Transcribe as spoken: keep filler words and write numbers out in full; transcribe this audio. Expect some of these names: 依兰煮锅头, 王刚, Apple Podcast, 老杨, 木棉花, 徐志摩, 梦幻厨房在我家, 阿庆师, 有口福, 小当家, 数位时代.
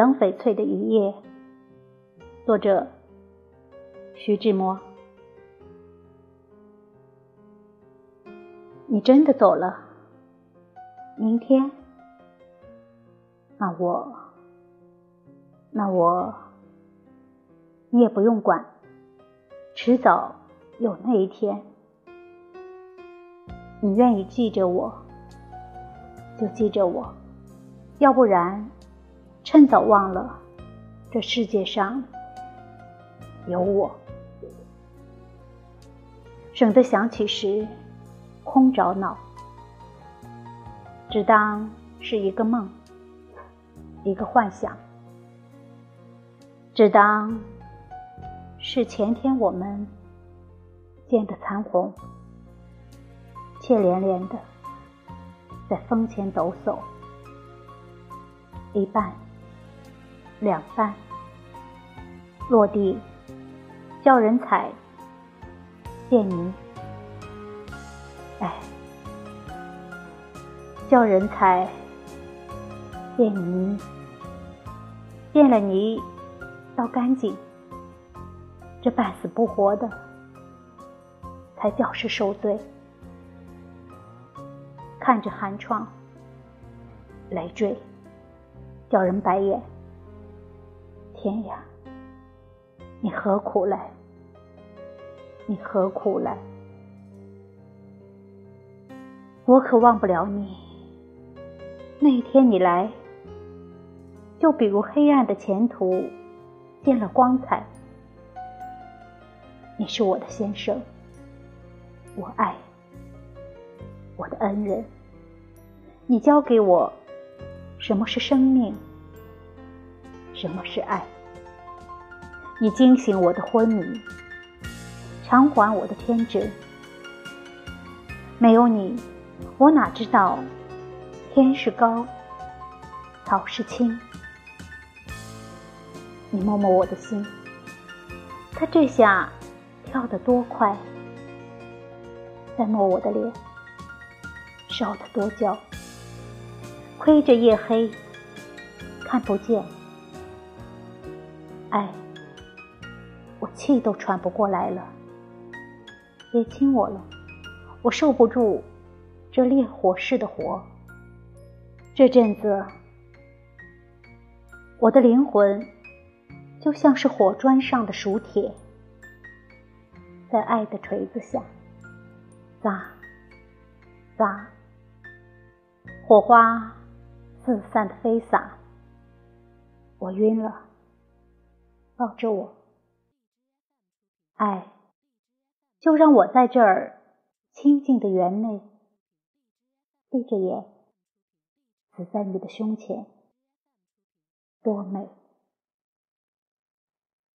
冷翡翠的一夜，作者徐志摩。你真的走了？明天？那我，那我，你也不用管，迟早有那一天。你愿意记着我，就记着我，要不然趁早忘了这世界上有我，省得想起时空着脑，只当是一个梦，一个幻想，只当是前天我们见的残红，怯连连的在风前抖擞，一半两半落地，叫人踩见泥，哎，叫人踩见泥，见了泥倒干净，这半死不活的才叫是受罪。看着寒窗累赘，叫人白眼，天呀，你何苦来，你何苦来。我可忘不了你，那一天你来，就比如黑暗的前途见了光彩。你是我的先生，我爱我的恩人，你教给我什么是生命，什么是爱。你惊醒我的昏迷，偿还我的天真。没有你，我哪知道天是高，草是青。你摸摸我的心，它这下跳得多快，再摸我的脸，烧得多焦。亏着夜黑看不见，哎，我气都喘不过来了。别亲我了，我受不住这烈火似的火。这阵子我的灵魂就像是火砖上的熟铁，在爱的锤子下砸砸，火花四散的飞洒。我晕了，抱着我，爱，就让我在这儿清静的园内，闭着眼，死在你的胸前，多美。